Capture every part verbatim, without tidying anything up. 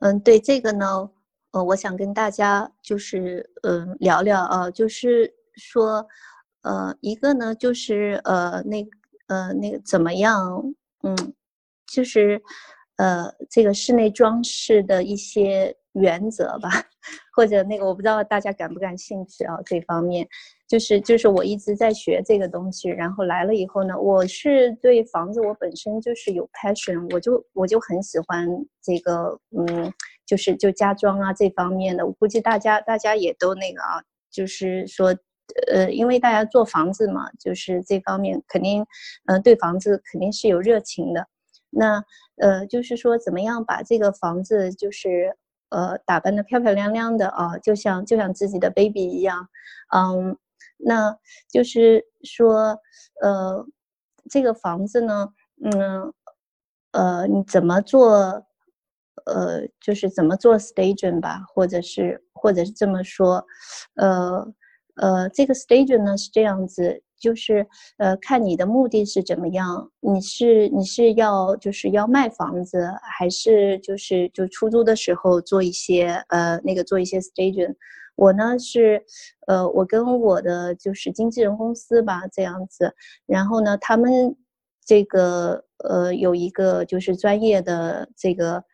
嗯，对这个呢，呃，我想跟大家就是嗯、呃、聊聊啊，就是说，呃，一个呢就是呃那呃那个怎么样，嗯，就是呃这个室内装饰的一些原则吧，或者那个我不知道大家感不感兴趣啊，这方面。就是就是我一直在学这个东西，然后来了以后呢，我是对房子我本身就是有 passion， 我就我就很喜欢这个嗯，就是就家装啊这方面的。我估计大家大家也都那个啊，就是说呃，因为大家做房子嘛，就是这方面肯定嗯、呃、对房子肯定是有热情的。那呃就是说怎么样把这个房子就是呃打扮得漂漂亮亮的啊，就像就像自己的 baby 一样，嗯。那就是说呃这个房子呢嗯呃你怎么做呃就是怎么做 staging 吧，或者是或者是这么说呃呃这个 staging 呢是这样子，就是呃看你的目的是怎么样，你是你是要就是要卖房子，还是就是就出租的时候做一些呃那个做一些 staging。我呢是，呃，我跟我的就是经纪人公司吧这样子，然后呢，他们这个呃有一个就是专业的这个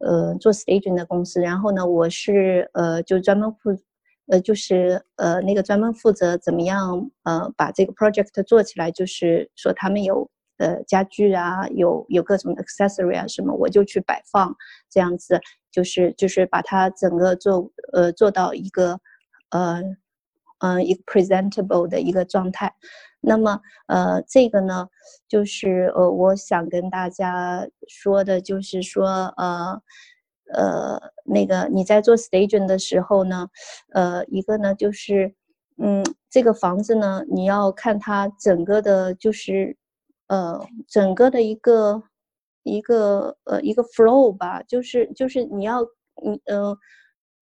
呃做 staging 的公司，然后呢，我是呃就专门负呃就是呃那个专门负责怎么样呃把这个 project 做起来，就是说他们有呃家具啊，有有各种 accessory 啊什么，我就去摆放这样子。就是就是把它整个做呃做到一个呃呃一个 presentable 的一个状态。那么呃这个呢就是呃我想跟大家说的就是说呃呃那个你在做 staging 的时候呢呃一个呢就是嗯这个房子呢你要看它整个的就是呃整个的一个一个呃一个 flow 吧，就是就是你要你呃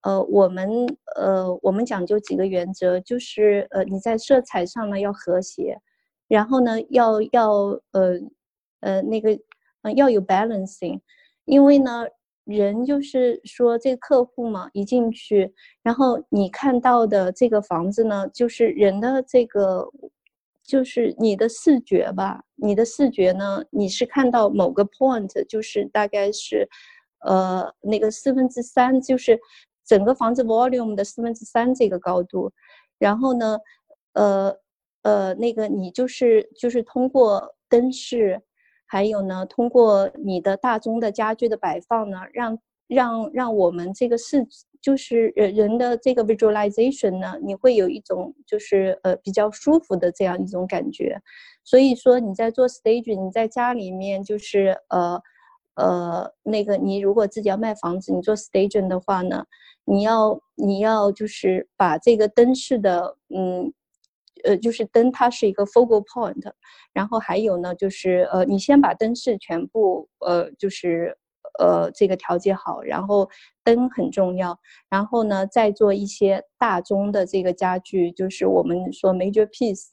呃我们呃我们讲究几个原则，就是呃你在色彩上呢要和谐，然后呢要要呃呃那个、呃、要有 balancing， 因为呢人就是说这个客户嘛一进去，然后你看到的这个房子呢就是人的这个。就是你的视觉吧，你的视觉呢，你是看到某个 point， 就是大概是，呃，那个四分之三，就是整个房子 volume 的四分之三这个高度，然后呢，呃，呃，那个你就是就是通过灯饰，还有呢，通过你的大宗的家具的摆放呢，让让让我们这个视。就是人的这个 visualization 呢，你会有一种就是呃比较舒服的这样一种感觉，所以说你在做 staging， 你在家里面就是呃呃那个你如果自己要卖房子，你做 staging 的话呢，你要你要就是把这个灯饰的嗯呃就是灯它是一个 focal point， 然后还有呢就是呃你先把灯饰全部呃就是。呃，这个调节好，然后灯很重要，然后呢，再做一些大宗的这个家具，就是我们说 major piece，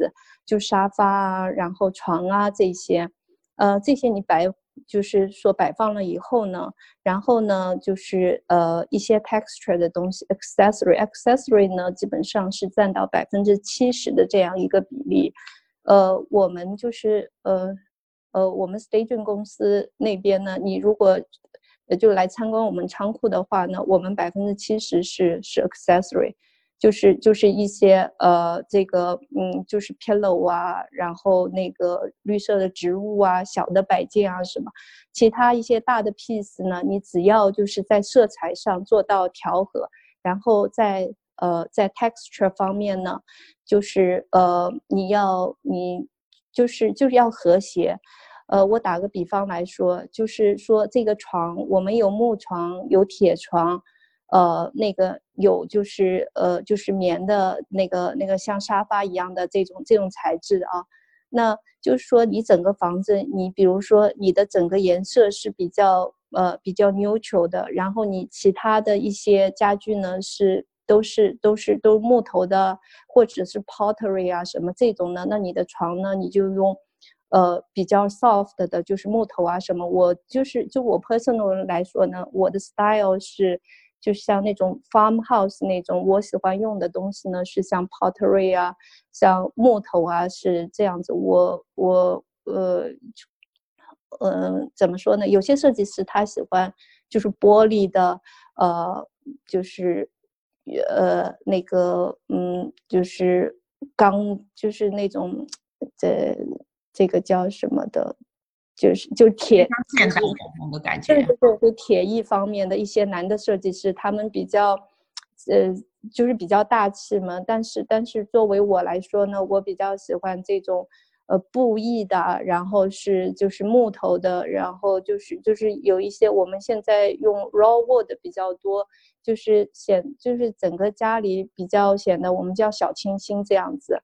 就沙发啊，然后床啊这些，呃，这些你摆就是说摆放了以后呢，然后呢就是呃一些 texture 的东西 accessory accessory 呢基本上是占到百分之七十的这样一个比例，呃，我们就是呃呃我们 staging 公司那边呢，你如果就来参观我们仓库的话呢，我们百分之七十是是 accessory， 就是就是一些呃这个嗯就是 pillow 啊，然后那个绿色的植物啊，小的摆件啊什么，其他一些大的 piece 呢，你只要就是在色彩上做到调和，然后在呃在 texture 方面呢，就是呃你要你就是就是要和谐。呃，我打个比方来说，就是说这个床，我们有木床，有铁床，呃，那个有就是呃就是棉的那个那个像沙发一样的这种这种材质啊。那就是说你整个房子，你比如说你的整个颜色是比较呃比较 neutral 的，然后你其他的一些家具呢是。都是都是都木头的，或者是 pottery 啊什么这种呢，那你的床呢你就用呃比较 soft 的，就是木头啊什么。我就是就我 personal 来说呢，我的 style 是就像那种 farmhouse 那种，我喜欢用的东西呢是像 pottery 啊，像木头啊，是这样子。我我呃呃怎么说呢？有些设计师他喜欢就是玻璃的，呃就是呃那个嗯就是钢，就是那种这这个叫什么的。就是就铁现代风的感觉，对对对，铁艺方面的一些男的设计师，他们比较，呃，就是比较大气嘛。但是但是作为我来说呢，我比较喜欢这种，呃，布艺的，然后是就是木头的，然后就是就是有一些我们现在用 raw wood 比较多，就是显就是整个家里比较显得我们叫小清新这样子。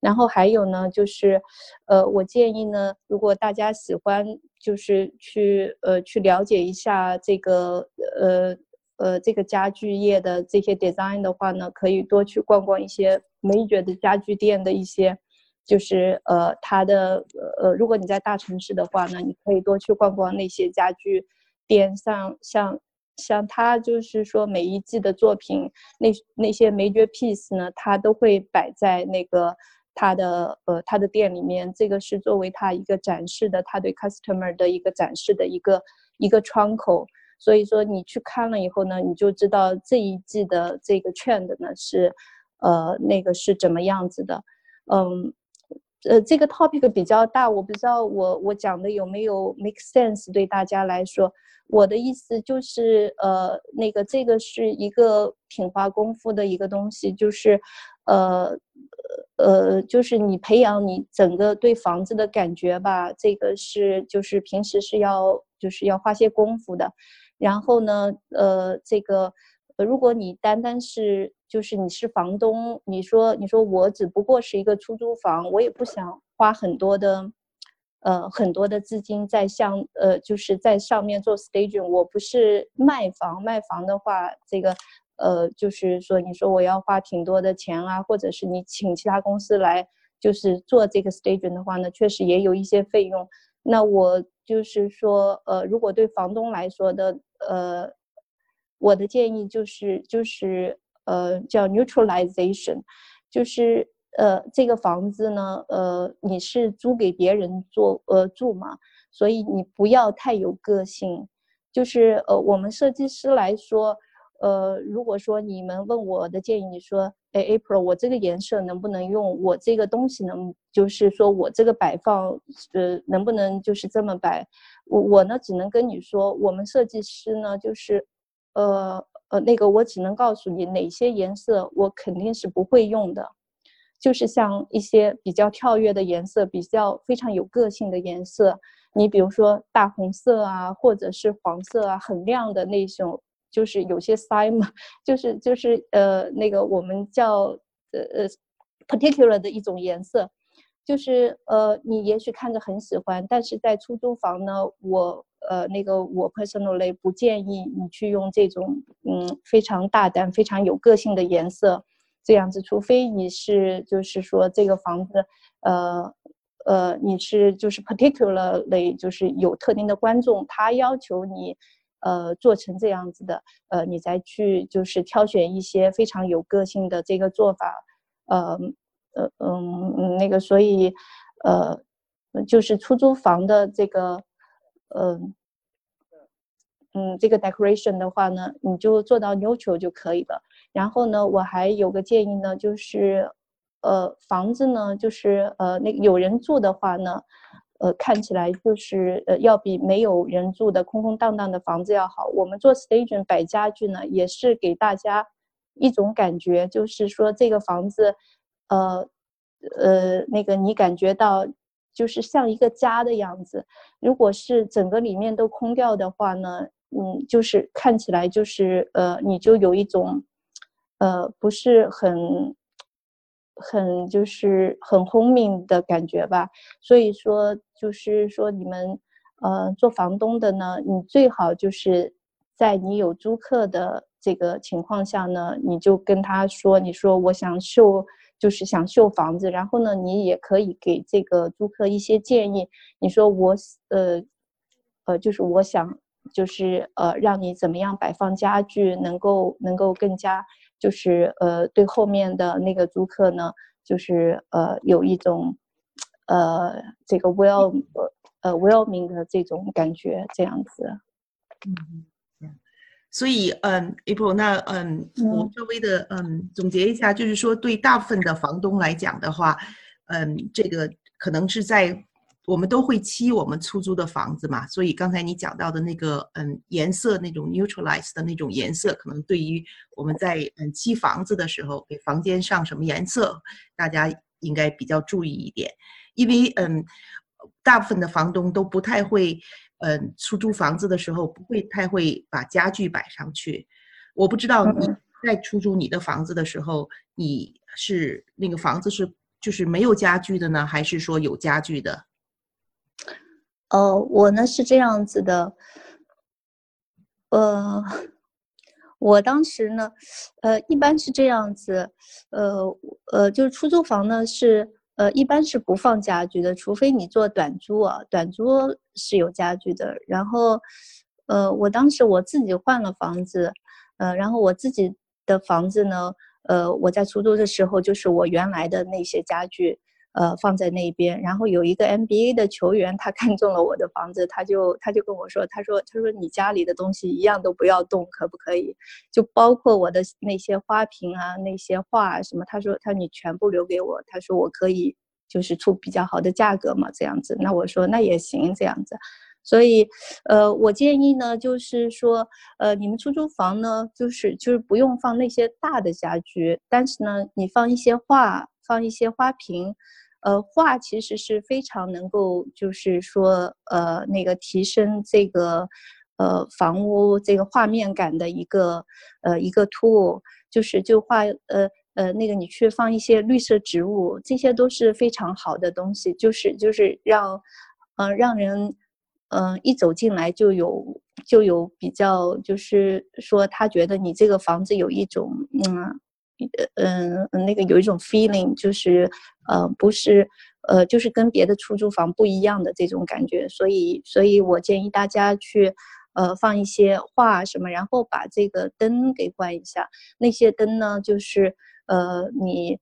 然后还有呢，就是，呃，我建议呢，如果大家喜欢，就是去呃去了解一下这个呃呃这个家具业的这些 design 的话呢，可以多去逛逛一些major的家具店的一些，就是呃它的呃如果你在大城市的话呢，你可以多去逛逛那些家具店，像像。像他就是说每一季的作品，那那些 major piece 呢，他都会摆在那个他的呃他的店里面，这个是作为他一个展示的，他对 customer 的一个展示的一个一个窗口。所以说你去看了以后呢，你就知道这一季的这个 trend 呢是呃那个是怎么样子的。嗯呃这个 topic 比较大，我不知道我我讲的有没有 make sense 对大家来说。我的意思就是，呃，那个这个是一个挺花功夫的一个东西，就是，呃，呃，就是你培养你整个对房子的感觉吧，这个是就是平时是要就是要花些功夫的。然后呢，呃，这个如果你单单是就是你是房东，你说你说我只不过是一个出租房，我也不想花很多的。呃，很多的资金在像呃，就是在上面做 staging。我不是卖房，卖房的话，这个呃，就是说，你说我要花挺多的钱啊，或者是你请其他公司来，就是做这个 staging 的话呢，确实也有一些费用。那我就是说，呃，如果对房东来说的，呃，我的建议就是就是呃，叫 neutralization， 就是。呃，这个房子呢，呃，你是租给别人做呃住嘛，所以你不要太有个性。就是呃，我们设计师来说，呃，如果说你们问我的建议，你说，哎 ，April， 我这个颜色能不能用？我这个东西能，就是说我这个摆放，呃，能不能就是这么摆？我我呢，只能跟你说，我们设计师呢，就是，呃呃，那个我只能告诉你哪些颜色我肯定是不会用的。就是像一些比较跳跃的颜色，比较非常有个性的颜色，你比如说大红色啊，或者是黄色啊，很亮的那种，就是有些 sign 嘛，就是就是呃那个我们叫呃 particular 的一种颜色，就是呃你也许看着很喜欢，但是在出租房呢，我呃那个我 personally 不建议你去用这种嗯非常大胆、非常有个性的颜色。这样子，除非你是就是说这个房子呃呃你是就是 particularly 就是有特定的观众，他要求你呃做成这样子的，呃你再去就是挑选一些非常有个性的这个做法。呃呃嗯那个所以呃就是出租房的这个呃嗯这个 decoration 的话呢，你就做到 neutral 就可以了。然后呢，我还有个建议呢，就是，呃，房子呢，就是呃，那有人住的话呢，呃，看起来就是呃，要比没有人住的空空荡荡的房子要好。我们做 staging 摆家具呢，也是给大家一种感觉，就是说这个房子，呃，呃，那个你感觉到就是像一个家的样子。如果是整个里面都空掉的话呢，嗯，就是看起来就是呃，你就有一种。呃，不是很，很就是很homey的感觉吧。所以说，就是说你们，呃，做房东的呢，你最好就是在你有租客的这个情况下呢，你就跟他说，你说我想秀，就是想秀房子，然后呢你也可以给这个租客一些建议，你说我呃呃就是我想就是呃让你怎么样摆放家具能够能够更加就是呃对后面的那个租客呢就是呃有一种呃这个 well 呃 welcoming 的这种感觉这样子。嗯，所以嗯 April 那嗯我稍微的嗯总结一下，就是说对大部分的房东来讲的话，嗯这个可能是在我们都会漆我们出租的房子嘛，所以刚才你讲到的那个嗯颜色那种 neutralize 的那种颜色，可能对于我们在嗯漆房子的时候给房间上什么颜色大家应该比较注意一点，因为嗯大部分的房东都不太会嗯，出租房子的时候不会太会把家具摆上去。我不知道你在出租你的房子的时候，你是那个房子是就是没有家具的呢，还是说有家具的？呃，我呢是这样子的，呃，我当时呢，呃，一般是这样子，呃呃，就是出租房呢是。呃，一般是不放家具的，除非你做短租啊，短租是有家具的。然后，呃，我当时我自己换了房子，呃，然后我自己的房子呢，呃，我在出租的时候，就是我原来的那些家具，呃，放在那边。然后有一个 N B A 的球员，他看中了我的房子，他就他就跟我说，他说他说你家里的东西一样都不要动，可不可以？就包括我的那些花瓶啊，那些画啊什么，他说他你全部留给我，他说我可以就是出比较好的价格嘛，这样子。那我说那也行这样子。所以，呃，我建议呢，就是说，呃，你们出租房呢，就是就是不用放那些大的家具，但是呢，你放一些画，放一些花瓶。呃，画其实是非常能够，就是说，呃，那个提升这个，呃，房屋这个画面感的一个，呃，一个 tool， 就是就画，呃呃，那个你去放一些绿色植物，这些都是非常好的东西，就是就是让，嗯、呃，让人，嗯、呃，一走进来就有就有比较，就是说他觉得你这个房子有一种，嗯。嗯，那个有一种 feeling， 就是呃，不是呃，就是跟别的出租房不一样的这种感觉，所以，所以我建议大家去呃放一些画什么，然后把这个灯给关一下。那些灯呢，就是呃，你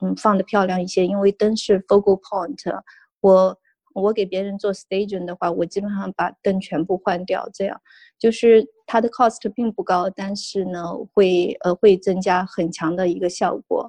嗯放的漂亮一些，因为灯是 focal point。我我给别人做 staging 的话，我基本上把灯全部换掉，这样就是它的 cost 并不高，但是呢会呃会增加很强的一个效果。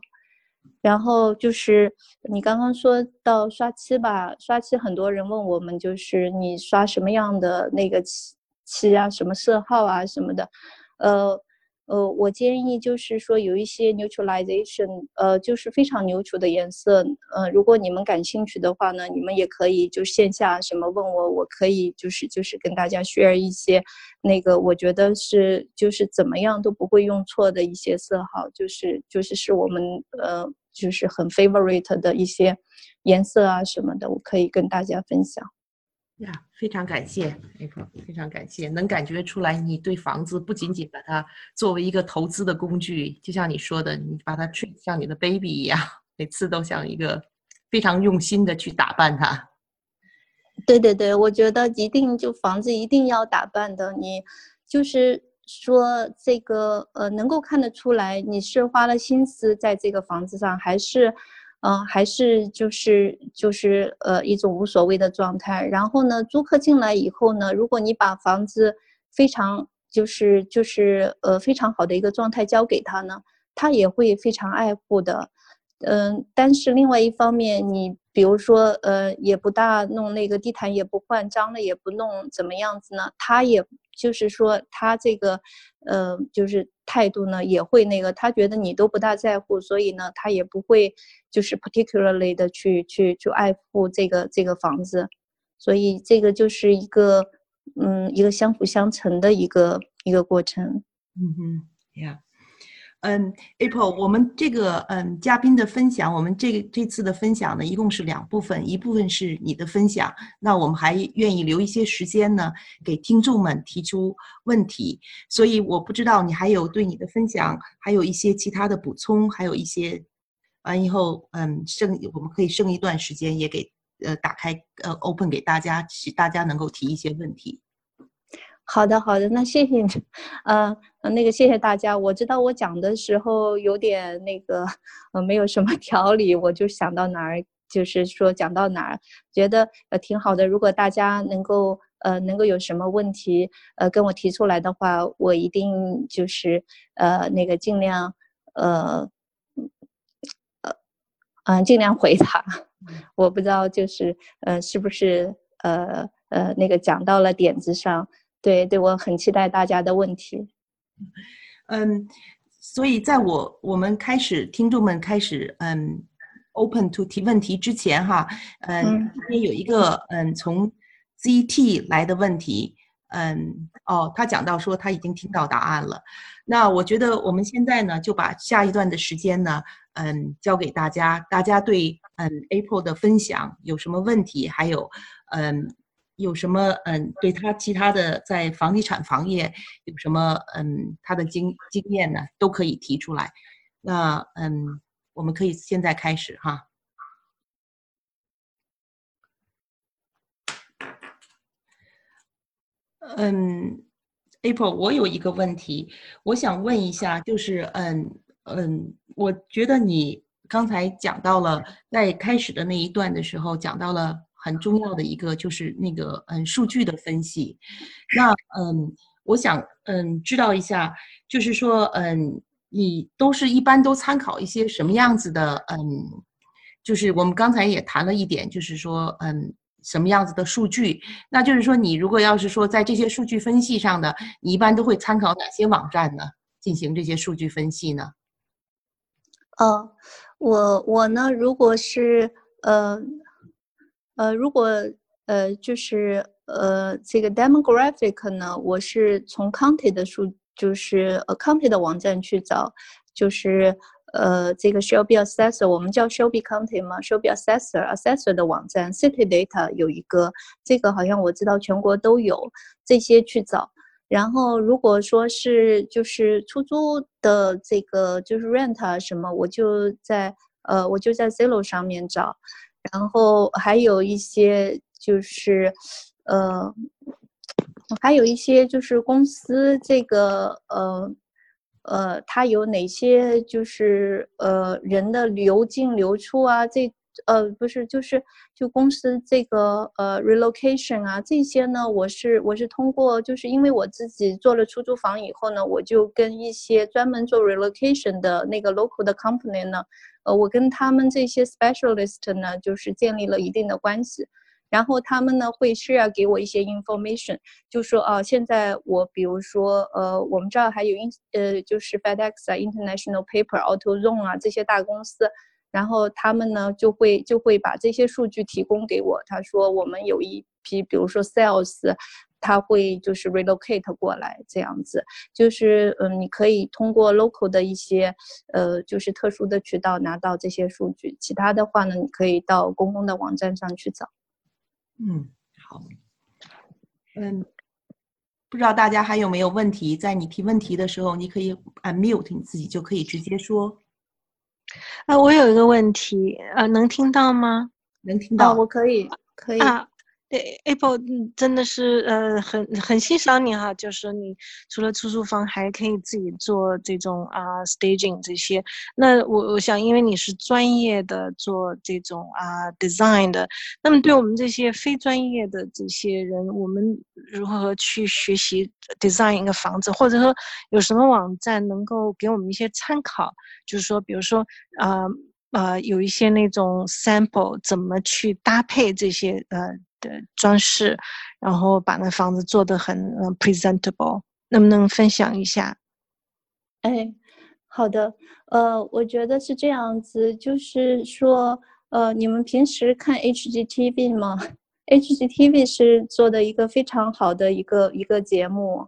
然后就是你刚刚说到刷漆吧，刷漆很多人问我们，就是你刷什么样的那个漆漆啊，什么色号啊什么的，呃呃，我建议就是说有一些 neutralization， 呃，就是非常neutralized的颜色，呃，如果你们感兴趣的话呢，你们也可以就线下什么问我，我可以就是就是跟大家 share 一些那个我觉得是就是怎么样都不会用错的一些色号，就是就是是我们呃就是很 favorite 的一些颜色啊什么的，我可以跟大家分享。呀、yeah, ，非常感谢 April， 非常感谢，能感觉出来你对房子不仅仅把它作为一个投资的工具，就像你说的，你把它 treat 像你的 baby 一样，每次都像一个非常用心的去打扮它。对对对，我觉得一定就房子一定要打扮的，你就是说这个呃能够看得出来你是花了心思在这个房子上，还是。嗯、呃，还是就是就是呃一种无所谓的状态。然后呢，租客进来以后呢，如果你把房子非常就是就是呃非常好的一个状态交给他呢，他也会非常爱护的。嗯、呃，但是另外一方面，你比如说呃也不大弄那个地毯也不换，脏了也不弄，怎么样子呢？他也就是说他这个呃就是。态度呢也会那个，他觉得你都不大在乎，所以呢他也不会就是 particularly 的去去去爱护这个这个房子，所以这个就是一个嗯一个相辅相成的一个一个过程。嗯哼 ，Yeah， 嗯、um, ，April， 我们这个嗯嘉宾的分享，我们这个这次的分享呢一共是两部分，一部分是你的分享，那我们还愿意留一些时间呢给听众们提出问题，所以我不知道你还有对你的分享还有一些其他的补充，还有一些完以后，嗯，剩我们可以剩一段时间也给呃打开呃 open 给大家，使大家能够提一些问题。好的，好的，那谢谢你，呃，那个谢谢大家。我知道我讲的时候有点那个，呃，没有什么条理，我就想到哪儿就是说讲到哪儿，觉得呃挺好的。如果大家能够呃能够有什么问题呃跟我提出来的话，我一定就是呃那个尽量呃呃嗯、呃、尽量回答。我不知道就是呃是不是呃呃那个讲到了点子上。对对，我很期待大家的问题。嗯，所以在我我们开始听众们开始嗯 open to 提问题之前哈，嗯，这边有一个嗯从 Z T 来的问题，嗯哦，他讲到说他已经听到答案了。那我觉得我们现在呢就把下一段的时间呢嗯交给大家，大家对嗯 April 的分享有什么问题，还有嗯。有什么嗯，对他其他的在房地产行业有什么嗯，他的经经验呢，都可以提出来。那嗯，我们可以现在开始哈。嗯 ，April， 我有一个问题，我想问一下，就是嗯嗯，我觉得你刚才讲到了，在开始的那一段的时候讲到了。很重要的一个就是那个嗯数据的分析，那嗯我想嗯知道一下，就是说嗯你都是一般都参考一些什么样子的嗯，就是我们刚才也谈了一点，就是说嗯什么样子的数据，那就是说你如果要是说在这些数据分析上的，你一般都会参考哪些网站呢？进行这些数据分析呢？呃，我我呢，如果是呃。呃，如果呃就是呃这个 demographic 呢，我是从 county 的数，就是呃 county 的网站去找，就是呃这个 Shelby Assessor， 我们叫 Shelby County 嘛 ，Shelby Assessor Assessor 的网站 ，City Data 有一个，这个好像我知道全国都有，这些去找。然后如果说是就是出租的这个就是 rent 啊什么，我就在呃我就在 Zillow 上面找。然后还有一些就是，呃，还有一些就是公司这个呃呃，它有哪些就是呃人的流进流出啊？这呃不是就是就公司这个呃 relocation 啊这些呢？我是我是通过就是因为我自己做了出租房以后呢，我就跟一些专门做 relocation 的那个 local 的 company 呢。呃，我跟他们这些 specialist 呢，就是建立了一定的关系，然后他们呢会 share 给我一些 information， 就说啊、呃，现在我比如说呃，我们这儿还有呃，就是 FedEx 啊、International Paper、AutoZone 啊这些大公司，然后他们呢就会就会把这些数据提供给我。他说我们有一批，比如说 sales。他会就是 relocate 过来这样子，就是嗯，你可以通过 local 的一些呃，就是特殊的渠道拿到这些数据。其他的话呢，你可以到公共的网站上去找。嗯，好。嗯，不知道大家还有没有问题？在你提问题的时候，你可以 unmute 你自己，就可以直接说。啊，我有一个问题，啊，能听到吗？能听到，啊、我可以，可以。啊April 真的是呃很很欣赏你哈，就是你除了出租房还可以自己做这种啊、呃、staging 这些。那我我想，因为你是专业的做这种啊、呃、design 的，那么对我们这些非专业的这些人，我们如何去学习 design 一个房子，或者说有什么网站能够给我们一些参考？就是说，比如说啊呃, 呃有一些那种 sample 怎么去搭配这些呃。的装饰，然后把那房子做得很 presentable， 能不能分享一下？哎，好的，呃，我觉得是这样子，就是说，呃，你们平时看 H G T V 吗 ？H G T V 是做的一个非常好的一个一个节目，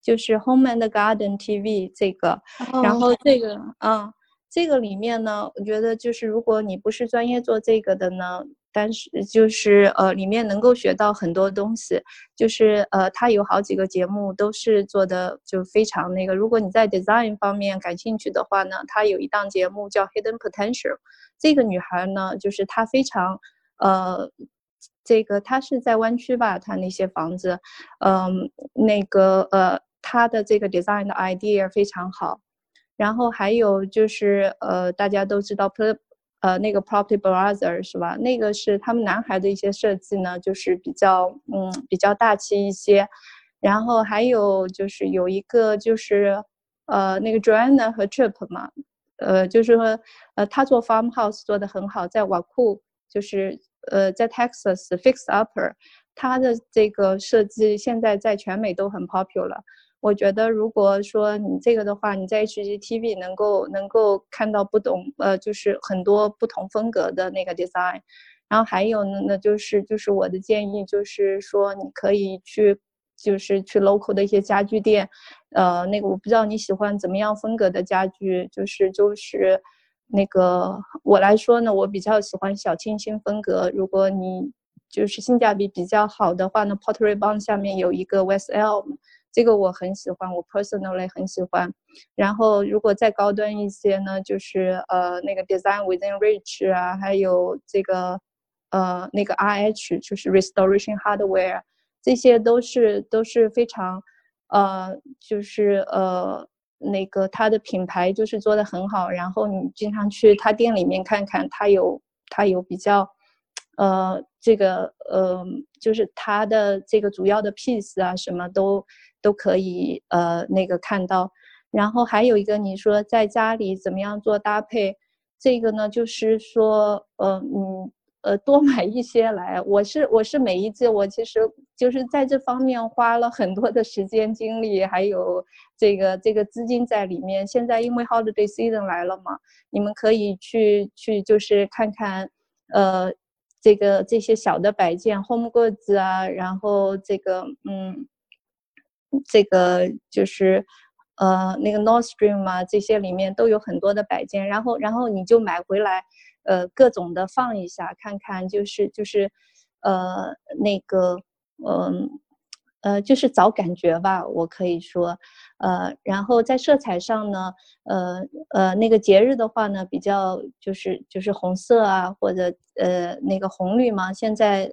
就是 Home and Garden T V 这个， oh, 然后这个，嗯，这个里面呢，我觉得就是如果你不是专业做这个的呢。但是就是呃里面能够学到很多东西，就是呃他有好几个节目都是做的就非常那个，如果你在 design 方面感兴趣的话呢，他有一档节目叫 Hidden Potential， 这个女孩呢就是她非常呃这个她是在湾区吧，她那些房子嗯、呃、那个呃她的这个 design 的 idea 非常好，然后还有就是呃大家都知道呃，那个 Property Brothers 是吧？那个是他们男孩的一些设计呢，就是比较嗯比较大气一些。然后还有就是有一个就是呃那个 Joanna 和 Trip 嘛，呃就是说呃他做 farmhouse 做得很好，在瓦库就是呃在 Texas Fixer Upper， 他的这个设计现在在全美都很 popular。我觉得如果说你这个的话，你在 H G T V 能够能够看到不同呃就是很多不同风格的那个 design， 然后还有呢那就是就是我的建议就是说你可以去就是去 local 的一些家具店，呃那个我不知道你喜欢怎么样风格的家具，就是就是那个我来说呢，我比较喜欢小清新风格，如果你就是性价比比较好的话呢 Pottery Barn 下面有一个 West Elm，这个我很喜欢，我 personally 很喜欢。然后如果再高端一些呢，就是呃那个 Design Within Reach 啊，还有这个呃那个 R H 就是 Restoration Hardware， 这些都是都是非常呃就是呃那个它的品牌就是做得很好，然后你经常去它店里面看看，它有它有比较呃这个呃就是它的这个主要的 piece 啊什么都。都可以呃那个看到。然后还有一个你说在家里怎么样做搭配，这个呢就是说呃嗯呃多买一些来，我是我是每一季我其实就是在这方面花了很多的时间精力还有这个这个资金在里面，现在因为 holiday season 来了嘛，你们可以去去就是看看呃这个这些小的摆件 Home Goods 啊，然后这个嗯这个就是呃那个 Nordstrom 啊，这些里面都有很多的摆件，然后然后你就买回来呃各种的放一下看看，就是就是呃那个嗯 呃, 呃就是找感觉吧，我可以说呃然后在色彩上呢呃呃那个节日的话呢比较就是就是红色啊或者呃那个红绿嘛，现在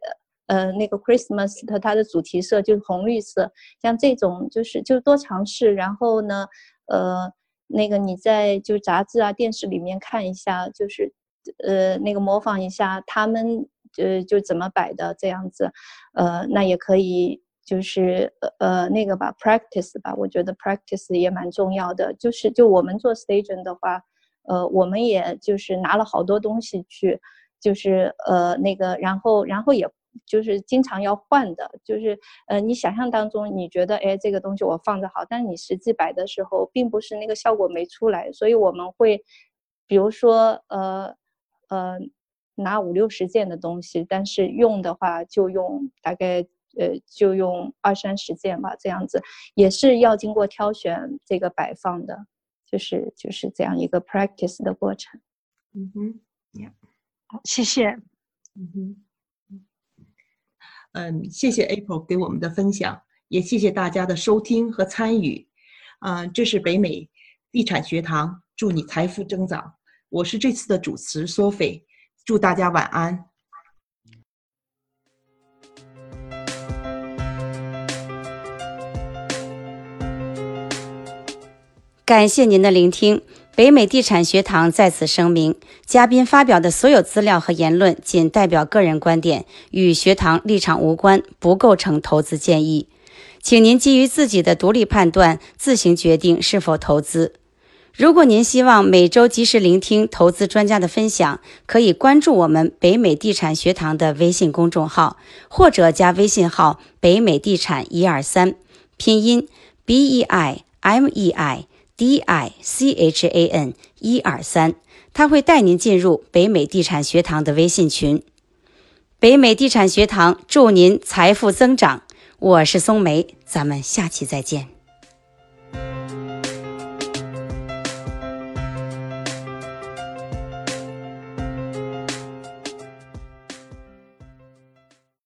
呃，那个 Christmas 它它的主题色就是红绿色，像这种就是就多尝试。然后呢，呃，那个你在就杂志啊、电视里面看一下，就是呃那个模仿一下他们呃就怎么摆的这样子，呃，那也可以就是呃那个吧 practice 吧，我觉得 practice 也蛮重要的。就是就我们做 staging 的话，呃，我们也就是拿了好多东西去，就是呃那个，然后然后也。就是经常要换的，就是呃，你想象当中你觉得哎这个东西我放着好，但是你实际摆的时候并不是那个效果没出来，所以我们会比如说呃呃拿五六十件的东西，但是用的话就用大概呃就用二三十件吧，这样子也是要经过挑选这个摆放的，就是就是这样一个 practice 的过程。嗯哼， yeah. 好，谢谢。嗯哼。嗯，谢谢 April 给我们的分享，也谢谢大家的收听和参与。啊、呃，这是北美地产学堂，祝你财富增长。我是这次的主持 Sophie， 祝大家晚安。感谢您的聆听。北美地产学堂在此声明，嘉宾发表的所有资料和言论仅代表个人观点，与学堂立场无关，不构成投资建议。请您基于自己的独立判断，自行决定是否投资。如果您希望每周及时聆听投资专家的分享，可以关注我们北美地产学堂的微信公众号，或者加微信号北美地产一二三，拼音 B E I M E I D I C H A N 一二三，他会带您进入北美地产学堂的微信群。北美地产学堂祝您财富增长，我是松梅，咱们下期再见。